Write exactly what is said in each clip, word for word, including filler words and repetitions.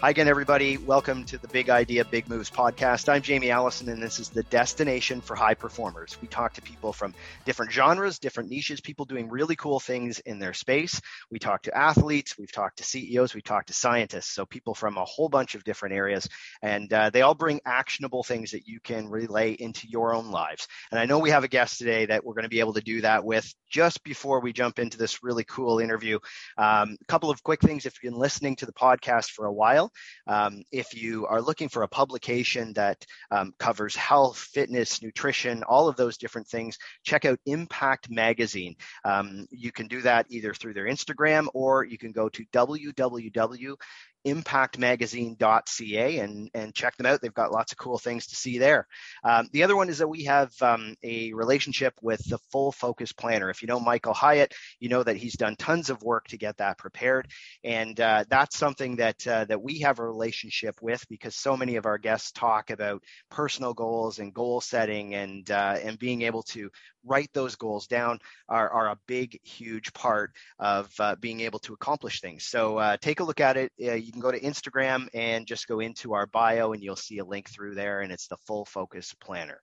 Hi again, everybody. Welcome to the Big Idea, Big Moves podcast. I'm Jamie Allison, and this is the destination for high performers. We talk to people from different genres, different niches, people doing really cool things in their space. We talk to athletes, we've talked to C E Os, we've talked to scientists, so people from a whole bunch of different areas, and uh, they all bring actionable things that you can relay into your own lives. And I know we have a guest today that we're going to be able to do that with. Just before we jump into this really cool interview, um, a couple of quick things. If you've been listening to the podcast for a while, Um, if you are looking for a publication that um, covers health, fitness, nutrition, all of those different things, check out Impact Magazine. Um, you can do that either through their Instagram, or you can go to w w w dot impact magazine dot c a and, and check them out. They've got lots of cool things to see there. Um, the other one is that we have um, a relationship with the Full Focus Planner. If you know Michael Hyatt, you know that he's done tons of work to get that prepared. And uh, that's something that uh, that we have a relationship with, because so many of our guests talk about personal goals and goal setting, and uh, and being able to write those goals down are, are a big, huge part of uh, being able to accomplish things. So uh, take a look at it. Uh, you can go to Instagram and just go into our bio, and you'll see a link through there, and it's the Full Focus Planner.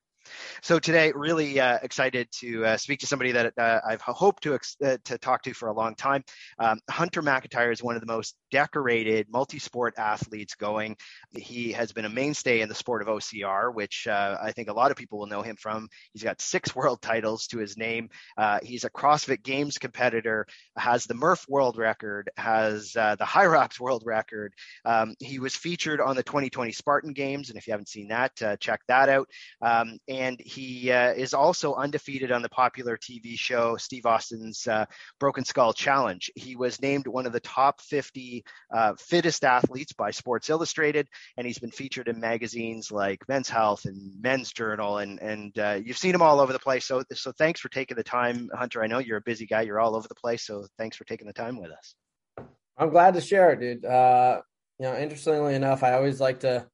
So today, really uh, excited to uh, speak to somebody that uh, I've hoped to ex- uh, to talk to for a long time. Um, Hunter McIntyre is one of the most decorated multi-sport athletes going. He has been a mainstay in the sport of O C R, which uh, I think a lot of people will know him from. He's got six world titles to his name. Uh, he's a CrossFit Games competitor, has the Murph world record, has uh, the HYROX world record. Um, he was featured on the twenty twenty Spartan Games, and if you haven't seen that, uh, check that out. Um, and And he uh, is also undefeated on the popular T V show Steve Austin's uh, Broken Skull Challenge. He was named one of the top fifty uh, fittest athletes by Sports Illustrated, and he's been featured in magazines like Men's Health and Men's Journal, and and uh, you've seen him all over the place. So, so thanks for taking the time, Hunter. I know you're a busy guy. You're all over the place, so thanks for taking the time with us. I'm glad to share it, dude. Uh, you know, interestingly enough, I always like to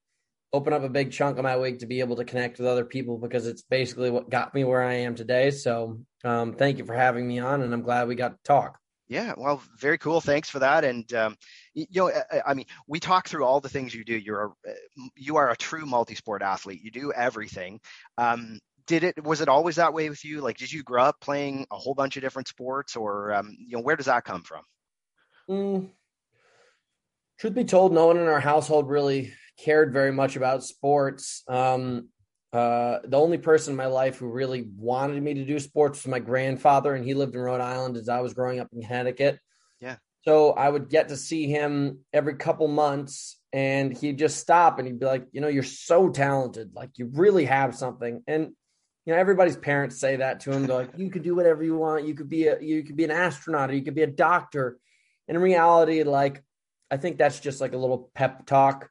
open up a big chunk of my week to be able to connect with other people, because it's basically what got me where I am today. So um, thank you for having me on, and I'm glad we got to talk. Yeah, well, very cool. Thanks for that. And, um, you know, I, I mean, we talk through all the things you do. You're a, you are a true multi-sport athlete. You do everything. Um, did it, was it always that way with you? Like, did you grow up playing a whole bunch of different sports, or, um, you know, where does that come from? Mm. Truth be told, no one in our household really cared very much about sports. Um, uh, the only person in my life who really wanted me to do sports was my grandfather, and he lived in Rhode Island as I was growing up in Connecticut. Yeah. So I would get to see him every couple months, and he'd just stop and he'd be like, you know, you're so talented. Like, you really have something. And, you know, everybody's parents say that to him. They're like, you could do whatever you want. You could be a, you could be an astronaut, or you could be a doctor. And in reality, like, I think that's just like a little pep talk.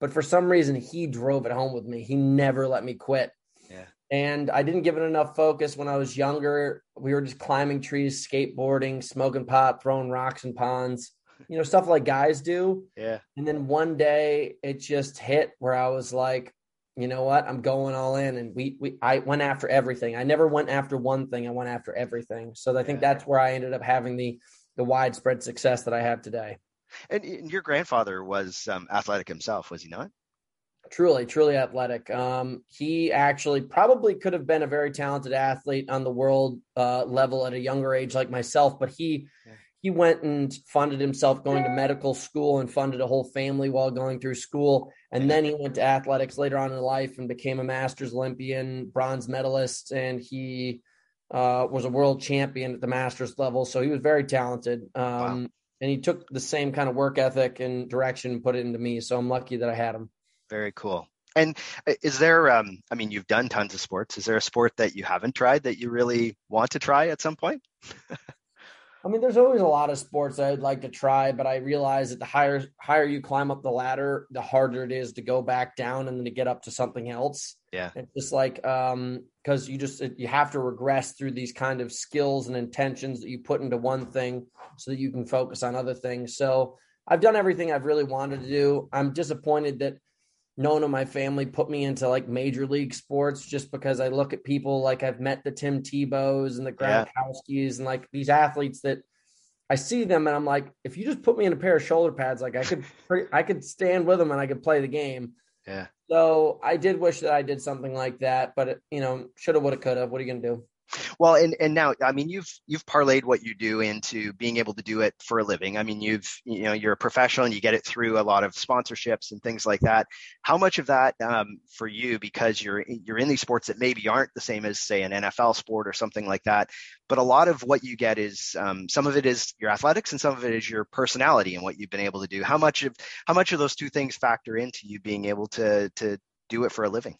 But for some reason, he drove it home with me. He never let me quit. Yeah. And I didn't give it enough focus when I was younger. We were just climbing trees, skateboarding, smoking pot, throwing rocks in ponds, you know, stuff like guys do. Yeah. And then one day it just hit where I was like, you know what, I'm going all in. And we, we I went after everything. I never went after one thing. I went after everything. So I think yeah. that's where I ended up having the the widespread success that I have today. And, and your grandfather was um, athletic himself, was he not? Truly, truly athletic. Um, he actually probably could have been a very talented athlete on the world uh, level at a younger age like myself, but he yeah. he went and funded himself going to medical school and funded a whole family while going through school. And then he went to athletics later on in life and became a Masters Olympian, bronze medalist, and he uh, was a world champion at the Masters level. So he was very talented. Um, wow. And he took the same kind of work ethic and direction and put it into me. So I'm lucky that I had him. Very cool. And is there, um, I mean, you've done tons of sports. Is there a sport that you haven't tried that you really want to try at some point? I mean, there's always a lot of sports I'd like to try, but I realize that the higher, higher you climb up the ladder, the harder it is to go back down and then to get up to something else. Yeah. It's just like, um, cause you just, you have to regress through these kind of skills and intentions that you put into one thing so that you can focus on other things. So I've done everything I've really wanted to do. I'm disappointed that no one in my family put me into like major league sports, just because I look at people like I've met the Tim Tebows and the Gronkowskis yeah. and like these athletes that I see them and I'm like, if you just put me in a pair of shoulder pads, like I could, I could stand with them and I could play the game. Yeah. So I did wish that I did something like that, but it, you know, shoulda, woulda, coulda. What are you going to do? Well, and, and now, I mean, you've, you've parlayed what you do into being able to do it for a living. I mean, you've, you know, you're a professional and you get it through a lot of sponsorships and things like that. How much of that um, for you, because you're, you're in these sports that maybe aren't the same as say an N F L sport or something like that, but a lot of what you get is um, some of it is your athletics and some of it is your personality and what you've been able to do. How much of, how much of those two things factor into you being able to, to do it for a living?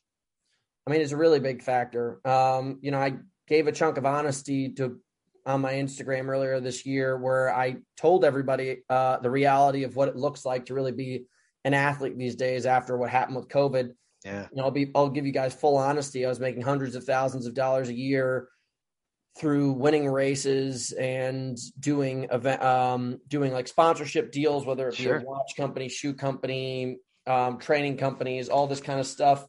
I mean, it's a really big factor. Um, you know, I, gave a chunk of honesty to on my Instagram earlier this year where I told everybody uh, the reality of what it looks like to really be an athlete these days after what happened with COVID. Yeah. You know, I'll be, I'll give you guys full honesty. I was making hundreds of thousands of dollars a year through winning races and doing event, um, doing like sponsorship deals, whether it be sure. a watch company, shoe company, um, training companies, all this kind of stuff.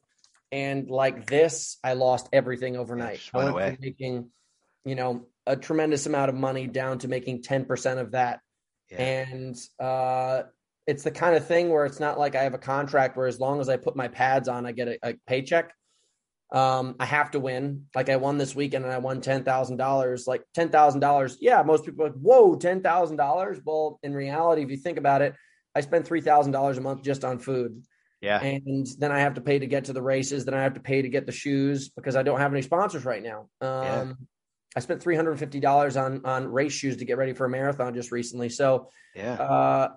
And like this, I lost everything overnight. I went away. From making, you know, a tremendous amount of money down to making ten percent of that. Yeah. And uh, it's the kind of thing where it's not like I have a contract where as long as I put my pads on, I get a, a paycheck. Um, I have to win. Like I won this weekend and I won ten thousand dollars, like ten thousand dollars. Yeah. Most people are like, whoa, ten thousand dollars. Well, in reality, if you think about it, I spent three thousand dollars a month just on food. Yeah. And then I have to pay to get to the races. Then I have to pay to get the shoes because I don't have any sponsors right now. Um, yeah. I spent three hundred fifty dollars on, on race shoes to get ready for a marathon just recently. So yeah. uh,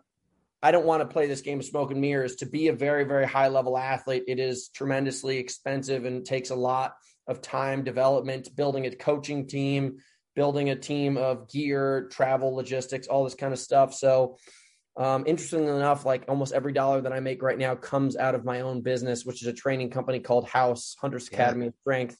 I don't want to play this game of smoke and mirrors. To be a very, very high level athlete, it is tremendously expensive and takes a lot of time, development, building a coaching team, building a team of gear, travel, logistics, all this kind of stuff. So Um, interestingly enough, like almost every dollar that I make right now comes out of my own business, which is a training company called House Hunters Academy of Strength.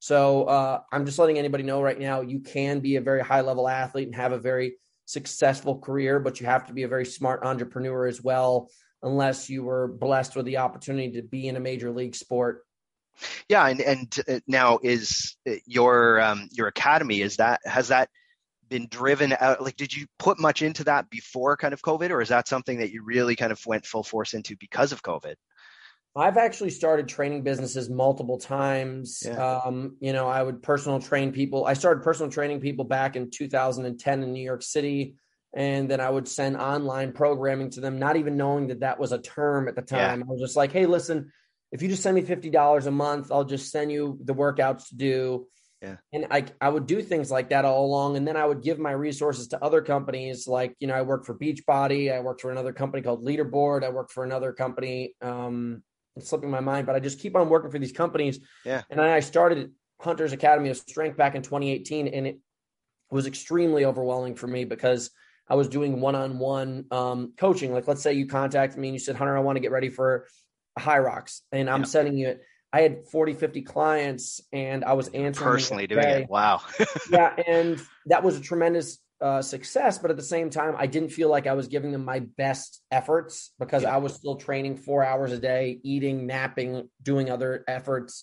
So uh, I'm just letting anybody know right now, you can be a very high level athlete and have a very successful career, but you have to be a very smart entrepreneur as well, unless you were blessed with the opportunity to be in a major league sport. Yeah. And, and now is your, um, your academy, is that, has that been driven out? Like, did you put much into that before kind of COVID, or is that something that you really kind of went full force into because of COVID? I've actually started training businesses multiple times. Yeah. Um, you know, I would personal train people. I started personal training people back in two thousand ten in New York City. And then I would send online programming to them, not even knowing that that was a term at the time. Yeah. I was just like, hey, listen, if you just send me fifty dollars a month, I'll just send you the workouts to do. Yeah. And I I would do things like that all along. And then I would give my resources to other companies. Like, you know, I worked for Beachbody. I worked for another company called Leaderboard. I worked for another company. Um, it's slipping my mind, but I just keep on working for these companies. Yeah. And then I started Hunters Academy of Strength back in twenty eighteen. And it was extremely overwhelming for me because I was doing one-on-one um, coaching. Like, let's say you contacted me and you said, Hunter, I want to get ready for a HYROX. And I'm yeah. sending you it. I had forty, fifty clients and I was answering personally doing it. Wow. Yeah. And that was a tremendous uh, success. But at the same time, I didn't feel like I was giving them my best efforts because yeah. I was still training four hours a day, eating, napping, doing other efforts.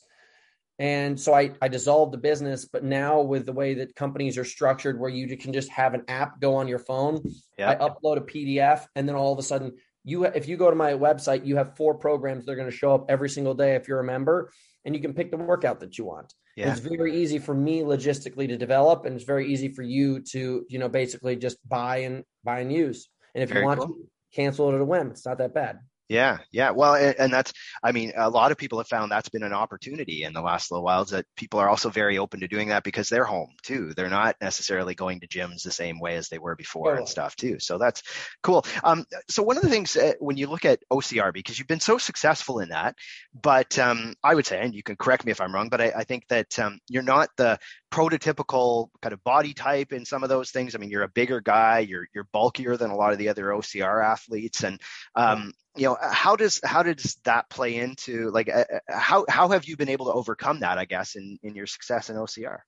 And so I, I dissolved the business, but now with the way that companies are structured where you can just have an app go on your phone, yeah. I upload a P D F and then all of a sudden You, if you go to my website, you have four programs that are going to show up every single day if you're a member, and you can pick the workout that you want. Yeah. It's very easy for me logistically to develop, and it's very easy for you to, you know, basically just buy and buy and use. And if very you want cool. to, cancel it at a whim. It's not that bad. Yeah. Yeah. Well, and that's, I mean, a lot of people have found that's been an opportunity in the last little while, is that people are also very open to doing that because they're home too. They're not necessarily going to gyms the same way as they were before oh. and stuff too. So that's cool. Um, so one of the things uh, when you look at O C R, because you've been so successful in that, but um, I would say, and you can correct me if I'm wrong, but I, I think that um, you're not the prototypical kind of body type in some of those things. I mean, you're a bigger guy, you're, you're bulkier than a lot of the other O C R athletes. And um, yeah. you know, how does, how does that play into like, uh, how, how have you been able to overcome that, I guess, in, in your success in O C R?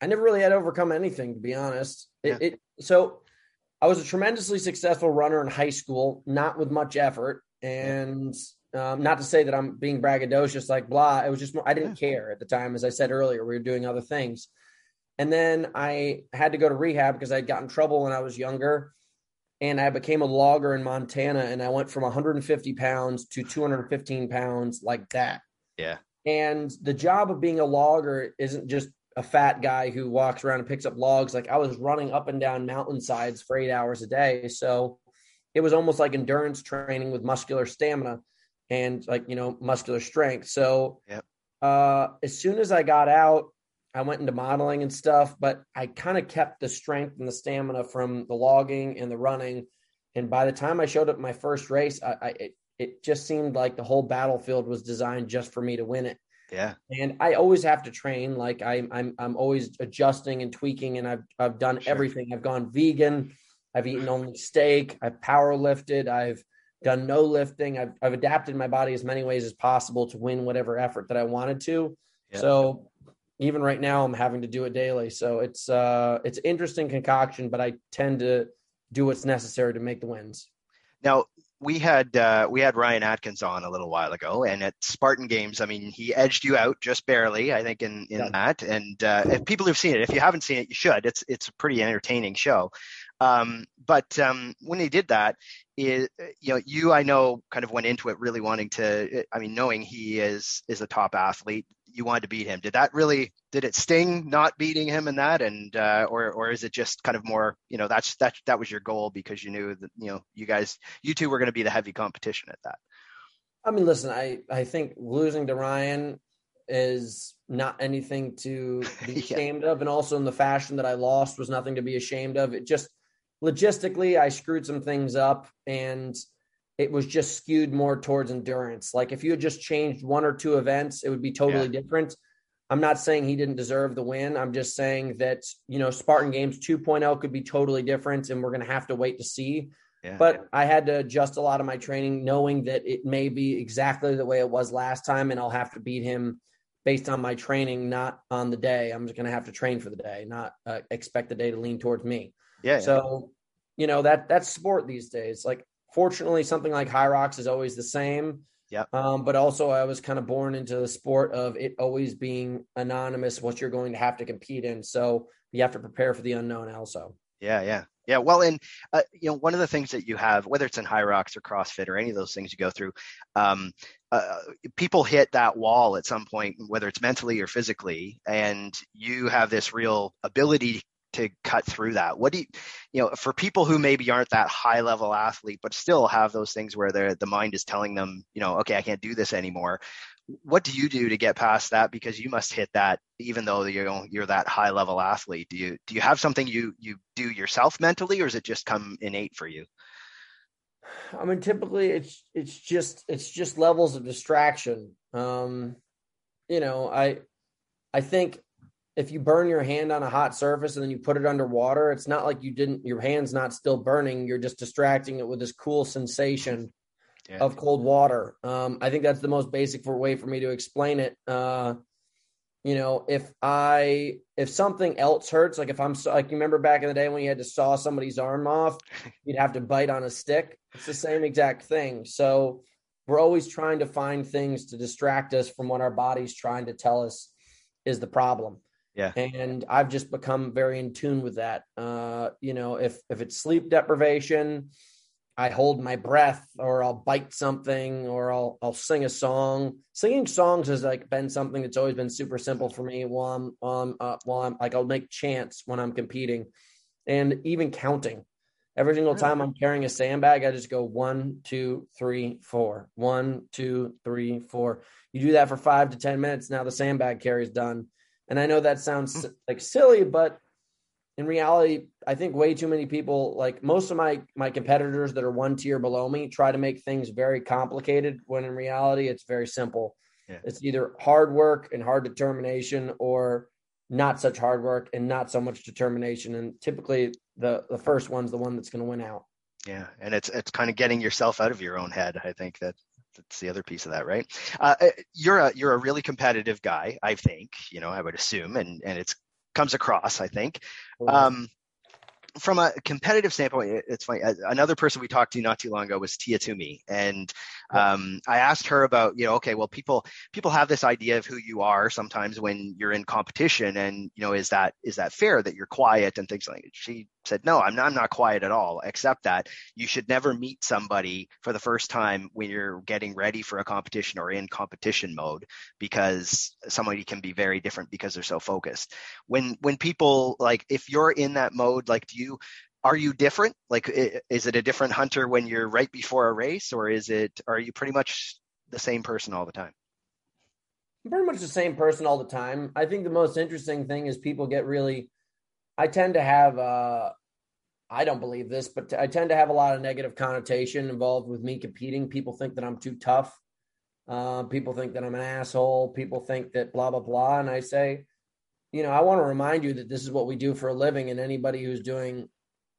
I never really had to overcome anything, to be honest. It, yeah. it, so I was a tremendously successful runner in high school, not with much effort. And yeah. um, not to say that I'm being braggadocious, like blah, it was just, I didn't yeah. care at the time. As I said earlier, we were doing other things. And then I had to go to rehab because I got in trouble when I was younger. And I became a logger in Montana, and I went from one hundred fifty pounds to two hundred fifteen pounds like that. Yeah. And the job of being a logger isn't just a fat guy who walks around and picks up logs. Like, I was running up and down mountainsides for eight hours a day. So it was almost like endurance training with muscular stamina and, like, you know, muscular strength. So yep. uh, as soon as I got out, I went into modeling and stuff, but I kind of kept the strength and the stamina from the logging and the running. And by the time I showed up at my first race, I, I it, it just seemed like the whole battlefield was designed just for me to win it. Yeah. And I always have to train. Like, I'm, I'm, I'm always adjusting and tweaking, and I've, I've done sure. everything. I've gone vegan. I've eaten only steak. I've power lifted. I've done no lifting. I've, I've adapted my body as many ways as possible to win whatever effort that I wanted to. Yeah. So even right now, I'm having to do it daily. So it's uh, it's interesting concoction, but I tend to do what's necessary to make the wins. Now, we had uh, we had Ryan Atkins on a little while ago, and at Spartan Games, I mean, he edged you out just barely, I think, in, in yeah. that. And uh, if people who've seen it, if you haven't seen it, you should. It's it's a pretty entertaining show. Um, but um, when he did that, it, you know, you I know kind of went into it really wanting to. I mean, knowing he is is a top athlete. You wanted to beat him. Did that really, did it sting not beating him in that? And, uh, or, or is it just kind of more, you know, that's, that, that was your goal because you knew that, you know, you guys, you two were going to be the heavy competition at that. I mean, listen, I, I think losing to Ryan is not anything to be yeah. ashamed of. And also in the fashion that I lost was nothing to be ashamed of. It just logistically, I screwed some things up, and it was just skewed more towards endurance. Like, if you had just changed one or two events, it would be totally yeah. different. I'm not saying he didn't deserve the win. I'm just saying that, you know, Spartan Games two point oh could be totally different, and we're going to have to wait to see. Yeah. But I had to adjust a lot of my training, knowing that it may be exactly the way it was last time, and I'll have to beat him based on my training, not on the day. I'm just going to have to train for the day, not uh, expect the day to lean towards me. Yeah. So, you know, that that's sport these days. Like, fortunately, something like HYROX is always the same. Yeah. Um, but also, I was kind of born into the sport of it always being anonymous, what you're going to have to compete in. So you have to prepare for the unknown also. Yeah, yeah. Yeah. Well, and, uh, you know, one of the things that you have, whether it's in HYROX or CrossFit or any of those things you go through, um, uh, people hit that wall at some point, whether it's mentally or physically, and you have this real ability to to cut through that. What do you, you know, for people who maybe aren't that high level athlete, but still have those things where they're, the mind is telling them, you know, okay, I can't do this anymore. What do you do to get past that? Because you must hit that, even though you're, you're that high level athlete. Do you, do you have something you, you do yourself mentally, or does it just come innate for you? I mean, typically it's, it's just, it's just levels of distraction. Um, you know, I, I think, if you burn your hand on a hot surface and then you put it underwater, it's not like you didn't, your hand's not still burning. You're just distracting it with this cool sensation yeah. of cold water. Um, I think that's the most basic for, way for me to explain it. Uh, you know, if I, if something else hurts, like if I'm like, you remember back in the day when you had to saw somebody's arm off, you'd have to bite on a stick. It's the same exact thing. So we're always trying to find things to distract us from what our body's trying to tell us is the problem. Yeah. And I've just become very in tune with that. Uh, you know, if, if it's sleep deprivation, I hold my breath, or I'll bite something, or I'll, I'll sing a song. Singing songs has like been something that's always been super simple for me while I'm, um, uh, while I'm like, I'll make chants when I'm competing, and even counting. Every single time I'm carrying a sandbag, I just go one, two, three, four, one, two, three, four. You do that for five to ten minutes. Now the sandbag carry is done. And I know that sounds like silly, but in reality, I think way too many people, like most of my, my competitors that are one tier below me, try to make things very complicated when in reality, it's very simple. Yeah. It's either hard work and hard determination, or not such hard work and not so much determination. And typically the, the first one's the one that's going to win out. Yeah. And it's, it's kind of getting yourself out of your own head. I think that that's the other piece of that, right? Uh, you're a you're a really competitive guy, I think. You know, I would assume, and and it comes across, I think. Um, from a competitive standpoint, it's funny. Another person we talked to not too long ago was Tia Toomey. And um, I asked her about, you know, okay, well, people, people have this idea of who you are sometimes when you're in competition and, you know, is that, is that fair that you're quiet and things like that? She said, no, I'm not, I'm not quiet at all, except that you should never meet somebody for the first time when you're getting ready for a competition or in competition mode, because somebody can be very different because they're so focused. When, when people, like, if you're in that mode, like, do you, are you different? Like, is it a different Hunter when you're right before a race, or is it, are you pretty much the same person all the time? I'm pretty much the same person all the time. I think the most interesting thing is people get really, I tend to have, uh, I don't believe this, but I tend to have a lot of negative connotation involved with me competing. People think that I'm too tough. Uh, people think that I'm an asshole. People think that blah, blah, blah. And I say, you know, I want to remind you that this is what we do for a living, and anybody who's doing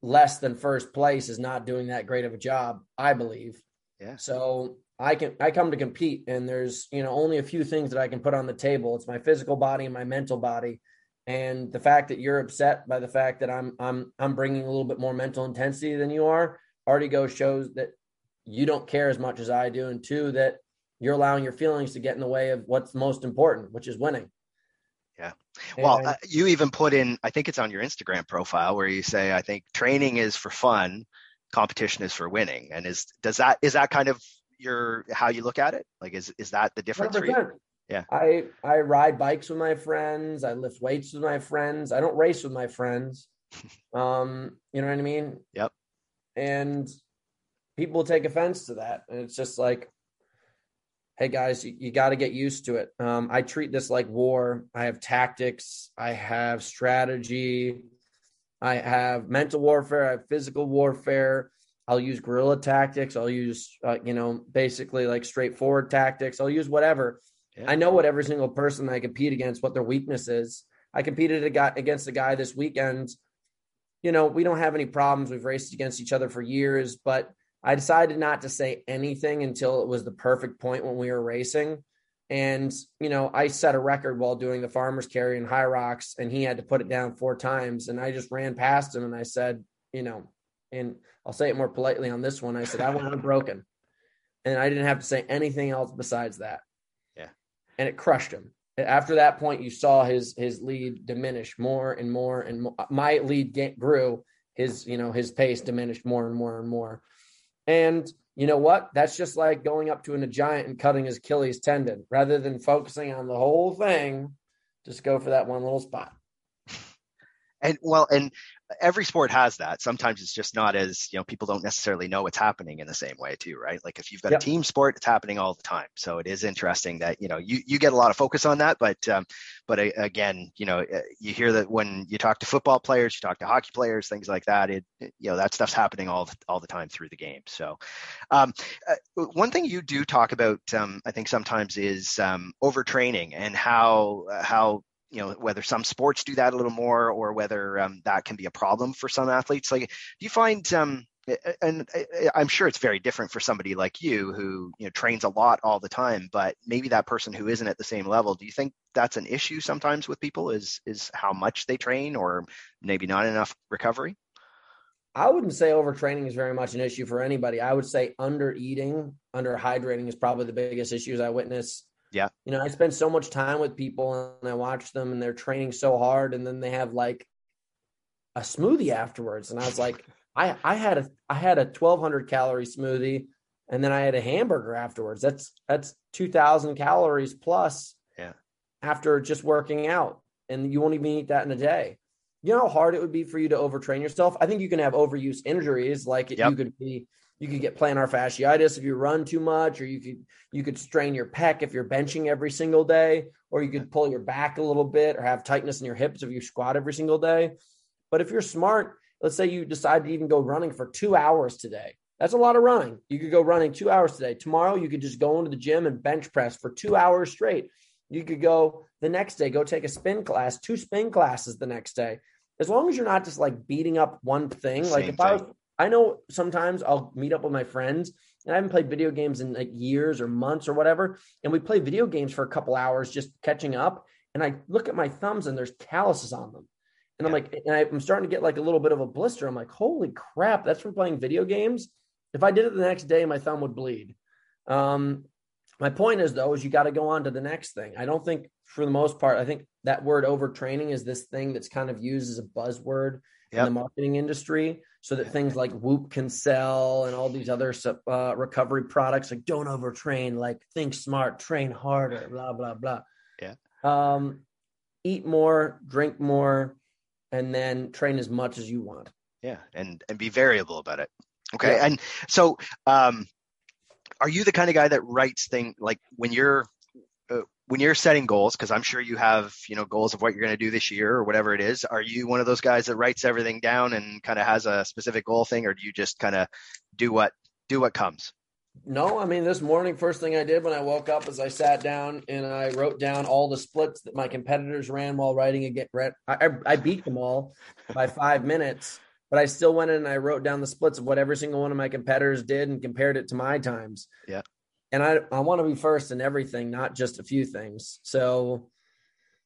less than first place is not doing that great of a job, I believe. Yeah. So I can, I come to compete, and there's, you know, only a few things that I can put on the table. It's my physical body and my mental body. And the fact that you're upset by the fact that I'm, I'm, I'm bringing a little bit more mental intensity than you are already goes, shows that you don't care as much as I do. And two, that you're allowing your feelings to get in the way of what's most important, which is winning. Yeah. Well, uh, you even put in, I think it's on your Instagram profile where you say, I think training is for fun, competition is for winning. And is, does that, is that kind of your, how you look at it? Like, is, is that the difference? For you? Yeah. I, I ride bikes with my friends. I lift weights with my friends. I don't race with my friends. Um, you know what I mean? Yep. And people take offense to that. And it's just like, hey guys, you, you got to get used to it. Um, I treat this like war. I have tactics. I have strategy. I have mental warfare. I have physical warfare. I'll use guerrilla tactics. I'll use, uh, you know, basically like straightforward tactics. I'll use whatever. Yeah. I know what every single person I compete against, what their weakness is. I competed against a guy this weekend. You know, we don't have any problems. We've raced against each other for years, but I decided not to say anything until it was the perfect point when we were racing. And, you know, I set a record while doing the farmer's carry in HYROX, and he had to put it down four times. And I just ran past him and I said, you know, and I'll say it more politely on this one. I said, I went unbroken. And I didn't have to say anything else besides that. Yeah. And it crushed him. After that point, you saw his, his lead diminish more and more and more. My lead get, grew. His, you know, his pace diminished more and more and more. And you know what? That's just like going up to an, a giant and cutting his Achilles tendon. Rather than focusing on the whole thing, just go for that one little spot. And well, and every sport has that. Sometimes it's just not as, you know, people don't necessarily know what's happening in the same way too, right? Like if you've got yep. a team sport, it's happening all the time. So it is interesting that, you know, you, you get a lot of focus on that, but, um, but again, you know, you hear that when you talk to football players, you talk to hockey players, things like that, it, you know, that stuff's happening all, all the time through the game. So, um, uh, one thing you do talk about, um, I think sometimes is, um, overtraining and how, how, you know, whether some sports do that a little more or whether um, that can be a problem for some athletes. Like, do you find, um, and I'm sure it's very different for somebody like you who, you know, trains a lot all the time, but maybe that person who isn't at the same level, do you think that's an issue sometimes with people is, is how much they train or maybe not enough recovery? I wouldn't say overtraining is very much an issue for anybody. I would say under eating, under hydrating is probably the biggest issues I witness. Yeah. You know, I spend so much time with people and I watch them and they're training so hard and then they have like a smoothie afterwards. And I was like, I, I had a, I had a twelve hundred calorie smoothie and then I had a hamburger afterwards. That's, that's two thousand calories plus yeah. after just working out, and you won't even eat that in a day. You know how hard it would be for you to overtrain yourself? I think you can have overuse injuries. Like it, yep. you could be, you could get plantar fasciitis if you run too much, or you could, you could strain your pec if you're benching every single day, or you could pull your back a little bit or have tightness in your hips if you squat every single day. But if you're smart, let's say you decide to even go running for two hours today. That's a lot of running. You could go running two hours today. Tomorrow you could just go into the gym and bench press for two hours straight. You could go the next day, go take a spin class, two spin classes the next day. As long as you're not just like beating up one thing. Same like if thing. I was, I know sometimes I'll meet up with my friends and I haven't played video games in like years or months or whatever. And we play video games for a couple hours, just catching up. And I look at my thumbs and there's calluses on them. And I'm like, and I, I'm starting to get like a little bit of a blister. I'm like, holy crap, that's from playing video games. If I did it the next day, my thumb would bleed. Um, my point is though, is you got to go on to the next thing. I don't think for the most part, I think that word overtraining is this thing that's kind of used as a buzzword yep. in the marketing industry so that things like Whoop can sell and all these other uh, recovery products, like don't overtrain, like think smart, train harder, blah, blah, blah. Yeah. Um, eat more, drink more, and then train as much as you want. Yeah. And, and be variable about it. Okay. Yeah. And so, um, are you the kind of guy that writes things like when you're, uh, when you're setting goals, cause I'm sure you have, you know, goals of what you're going to do this year or whatever it is. Are you one of those guys that writes everything down and kind of has a specific goal thing, or do you just kind of do what, do what comes? No, I mean, this morning, first thing I did when I woke up is I sat down and I wrote down all the splits that my competitors ran while riding again. I, I beat them all by five minutes, but I still went in and I wrote down the splits of what every single one of my competitors did and compared it to my times. Yeah. And I, I want to be first in everything, not just a few things. So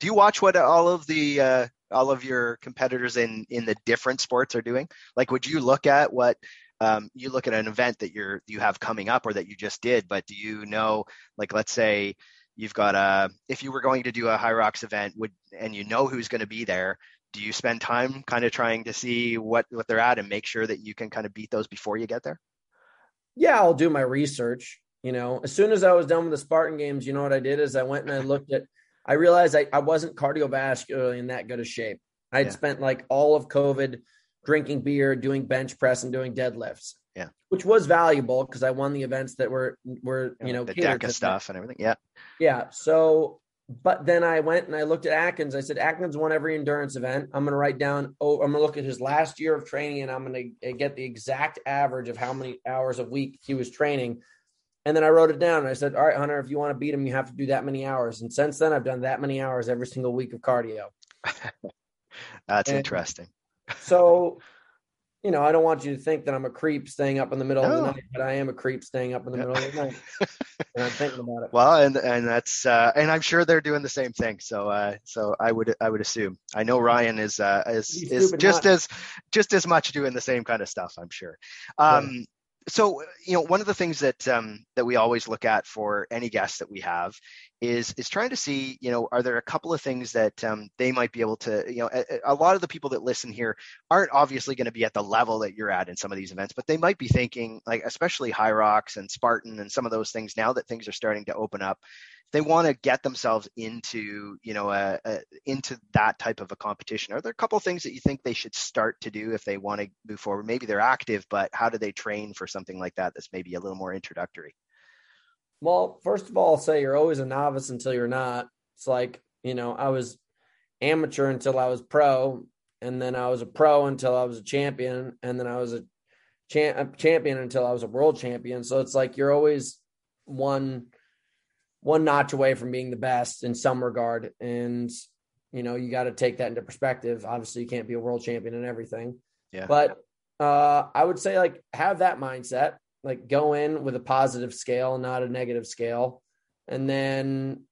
do you watch what all of the, uh, all of your competitors in, in the different sports are doing? Like, would you look at what, Um, you look at an event that you're, you have coming up or that you just did, but do you know, like, let's say you've got a, if you were going to do a HYROX event would, and you know, who's going to be there, do you spend time kind of trying to see what, what they're at and make sure that you can kind of beat those before you get there? Yeah, I'll do my research. You know, as soon as I was done with the Spartan Games, you know what I did is I went and I looked at, I realized I, I wasn't cardiovascularly in that good of shape. I'd yeah. spent like all of COVID drinking beer, doing bench press and doing deadlifts, yeah, which was valuable because I won the events that were, were you know, the D A C A stuff and everything. Yeah. Yeah. So, but then I went and I looked at Atkins. I said, Atkins won every endurance event. I'm going to write down, oh, I'm going to look at his last year of training and I'm going to get the exact average of how many hours a week he was training. And then I wrote it down and I said, all right, Hunter, if you want to beat him, you have to do that many hours. And since then I've done that many hours every single week of cardio. That's and, interesting. So, you know, I don't want you to think that I'm a creep staying up in the middle no. of the night, but I am a creep staying up in the yeah. middle of the night. And I'm thinking about it. Well, and, and that's, uh, and I'm sure they're doing the same thing. So, uh, so I would, I would assume, I know Ryan is, uh, is, is just nuts. as, just as much doing the same kind of stuff, I'm sure. Um, yeah. So, you know, one of the things that, um, that we always look at for any guests that we have is, is trying to see, you know, are there a couple of things that um, they might be able to, you know, a, a lot of the people that listen here aren't obviously going to be at the level that you're at in some of these events, but they might be thinking like, especially HYROX and Spartan and some of those things now that things are starting to open up, they want to get themselves into, you know, a, a, into that type of a competition. Are there a couple of things that you think they should start to do if they want to move forward? Maybe they're active, but how do they train for something like that that's maybe a little more introductory? Well, first of all, I'll say you're always a novice until you're not. It's like, you know, I was amateur until I was pro, and then I was a pro until I was a champion, and then I was a, cha- a champion until I was a world champion. So it's like you're always one one notch away from being the best in some regard. And, you know, you got to take that into perspective. Obviously you can't be a world champion in everything, yeah. but uh, I would say like, have that mindset, like go in with a positive scale, not a negative scale. And then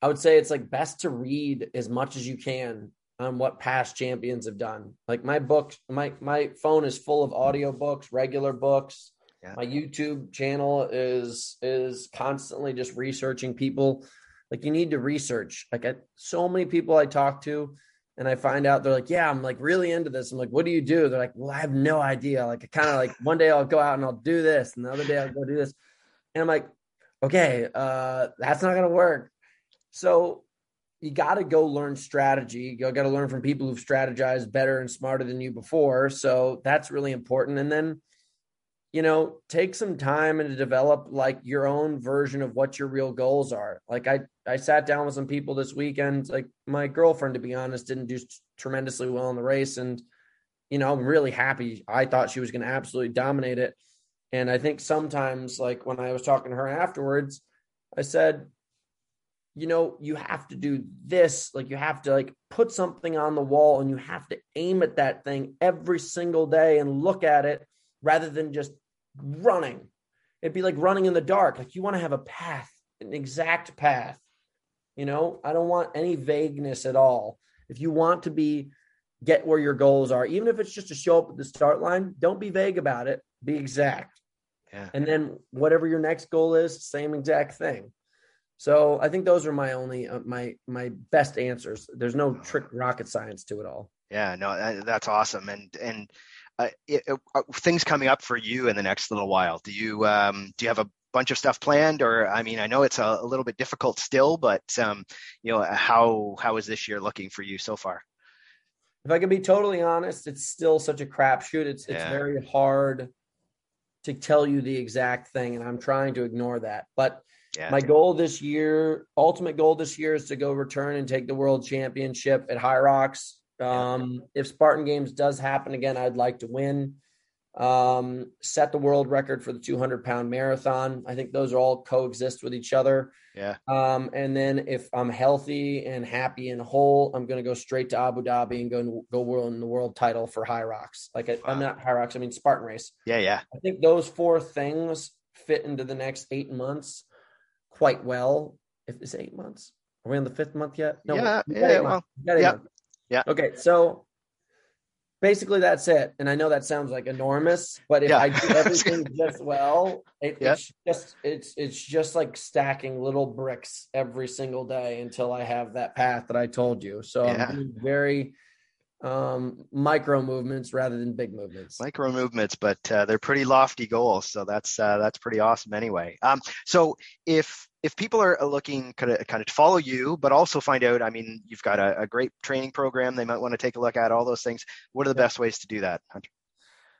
I would say it's like best to read as much as you can on what past champions have done. Like my books, my, my phone is full of audio books, regular books. Yeah. My YouTube channel is, is constantly just researching people. Like you need to research. Like I, so many people I talk to and I find out they're like, yeah, I'm like really into this. I'm like, what do you do? They're like, well, I have no idea. Like I kind of like one day I'll go out and I'll do this. And the other day I'll go do this. And I'm like, okay, uh, that's not going to work. So you got to go learn strategy. You got to learn from people who've strategized better and smarter than you before. So that's really important. And then, you know, take some time and to develop like your own version of what your real goals are. Like I, I sat down with some people this weekend, like my girlfriend, to be honest, didn't do tremendously well in the race. And, you know, I'm really happy. I thought she was going to absolutely dominate it. And I think sometimes like when I was talking to her afterwards, I said, you know, you have to do this. Like you have to like put something on the wall and you have to aim at that thing every single day and look at it, rather than just running. It'd be like running in the dark. Like you want to have a path, an exact path. You know, I don't want any vagueness at all. If you want to be get where your goals are. Even if it's just to show up at the start line, don't be vague about it. Be exact. Yeah. And then whatever your next goal is, same exact thing. So I think those are my only, uh, my, my best answers. There's no trick rocket science to it all. Yeah, no, that, that's awesome. And, and uh, it, it, uh, things coming up for you in the next little while. Do you, um, do you have a bunch of stuff planned? Or, I mean, I know it's a, a little bit difficult still, but, um, you know, how, how is this year looking for you so far? If I can be totally honest, it's still such a crapshoot. It's, yeah. it's very hard to tell you the exact thing. And I'm trying to ignore that, but yeah. my goal this year, ultimate goal this year, is to go return and take the world championship at HYROX. Um, yeah. If Spartan Games does happen again, I'd like to win. Um, set the world record for the two hundred pound marathon. I think those are all coexist with each other. Yeah. Um, and then if I'm healthy and happy and whole, I'm going to go straight to Abu Dhabi and go, go win the world title for HYROX. Like I, wow. I'm not HYROX. I mean, Spartan race. Yeah. Yeah. I think those four things fit into the next eight months quite well. If it's eight months, are we on the fifth month yet? No. Yeah. Yeah. Well, yeah. Yeah. Okay. So basically that's it. And I know that sounds like enormous, but if yeah. I do everything just well, it, yeah. it's just, it's, it's just like stacking little bricks every single day until I have that path that I told you. So yeah. I'm doing very um, micro movements rather than big movements, micro movements, but uh, they're pretty lofty goals. So that's, uh, that's pretty awesome anyway. Um, so if, if people are looking kind of, kind of to follow you, but also find out, I mean, you've got a, a great training program. They might want to take a look at all those things. What are the yeah. best ways to do that, Hunter?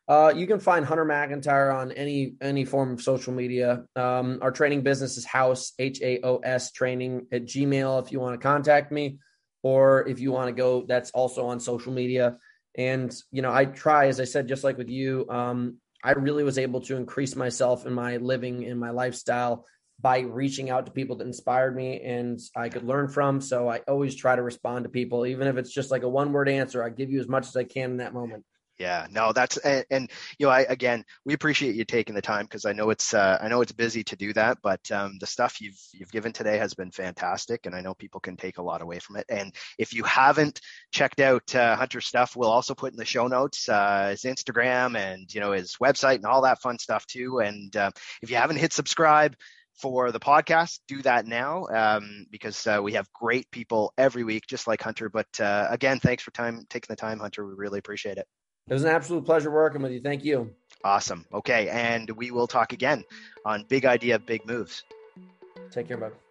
Uh, you can find Hunter McIntyre on any, any form of social media. Um, our training business is House, H A O S training at Gmail. If you want to contact me, or if you want to go, that's also on social media. And, you know, I try, as I said, just like with you, um, I really was able to increase myself in my living, in my lifestyle, by reaching out to people that inspired me and I could learn from. So I always try to respond to people, even if it's just like a one word answer. I give you as much as I can in that moment. Yeah, no, that's, and, and you know, I, again, we appreciate you taking the time, because I know it's, uh, I know it's busy to do that, but um, the stuff you've, you've given today has been fantastic. And I know people can take a lot away from it. And if you haven't checked out uh, Hunter's stuff, we'll also put in the show notes, uh, his Instagram and, you know, his website and all that fun stuff too. And uh, if you haven't hit subscribe for the podcast, do that now, um, because uh, we have great people every week, just like Hunter. But uh, again, thanks for time taking the time, Hunter. We really appreciate it. It was an absolute pleasure working with you. Thank you. Awesome. Okay. And we will talk again on Big Idea, Big Moves. Take care, bud.